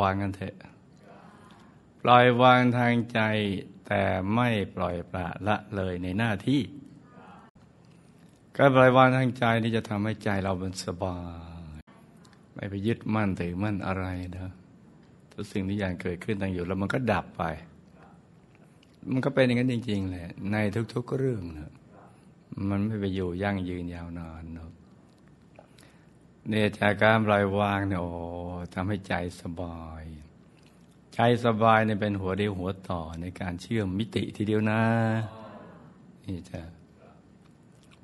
วางกันเถอะปล่อยวางทางใจแต่ไม่ปล่อยปละละเลยในหน้าที่การปล่อยวางทางใจนี่จะทำให้ใจเราเป็นสบายไม่ไปยึดมั่นถือมั่นอะไรนะทุกสิ่งทุกอย่างเกิดขึ้นตั้งอยู่แล้วมันก็ดับไปมันก็เป็นอย่างนั้นจริงๆแหละในทุกๆเรื่องนะมันไม่ไปอยู่ยั่งยืนยาวนานนะเนี่ยจากการปล่อยวางเนี่ยโอ้ทำให้ใจสบายใจสบายเนี่ยเป็นหัวเดียวหัวต่อในการเชื่อมมิติทีเดียวนะนี่จะ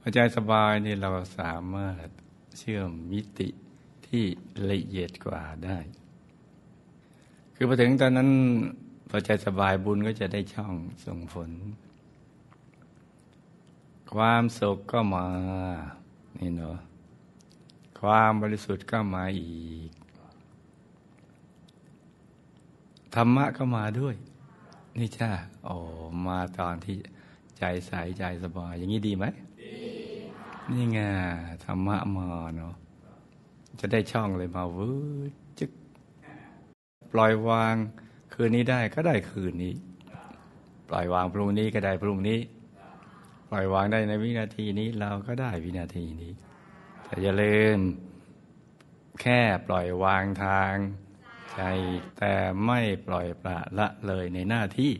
พอใจสบายนี่เราสามารถเชื่อมมิติที่ละเอียดกว่าได้คือพอถึงตอนนั้นพอใจสบายบุญก็จะได้ช่องส่งผลความสุขก็มานี่เนาะความบริสุทธิ์ก็มาอีกธรรมะก็มาด้วยนี่จ้าโอ้มาตอนที่ใจใสใจสบายอย่างนี้ดีไหมดีนี่ไงธรรมะมาเนาะจะได้ช่องเลยมาวืดจึ๊กปล่อยวางคืนนี้ได้ก็ได้คืนนี้ปล่อยวางพรุ่งนี้ก็ได้พรุ่งนี้ปล่อยวางได้ในวินาทีนี้เราก็ได้วินาทีนี้แต่อย่าลืมแค่ปล่อยวางทางใจแต่ไม่ปล่อยปละละเลยในหน้าที่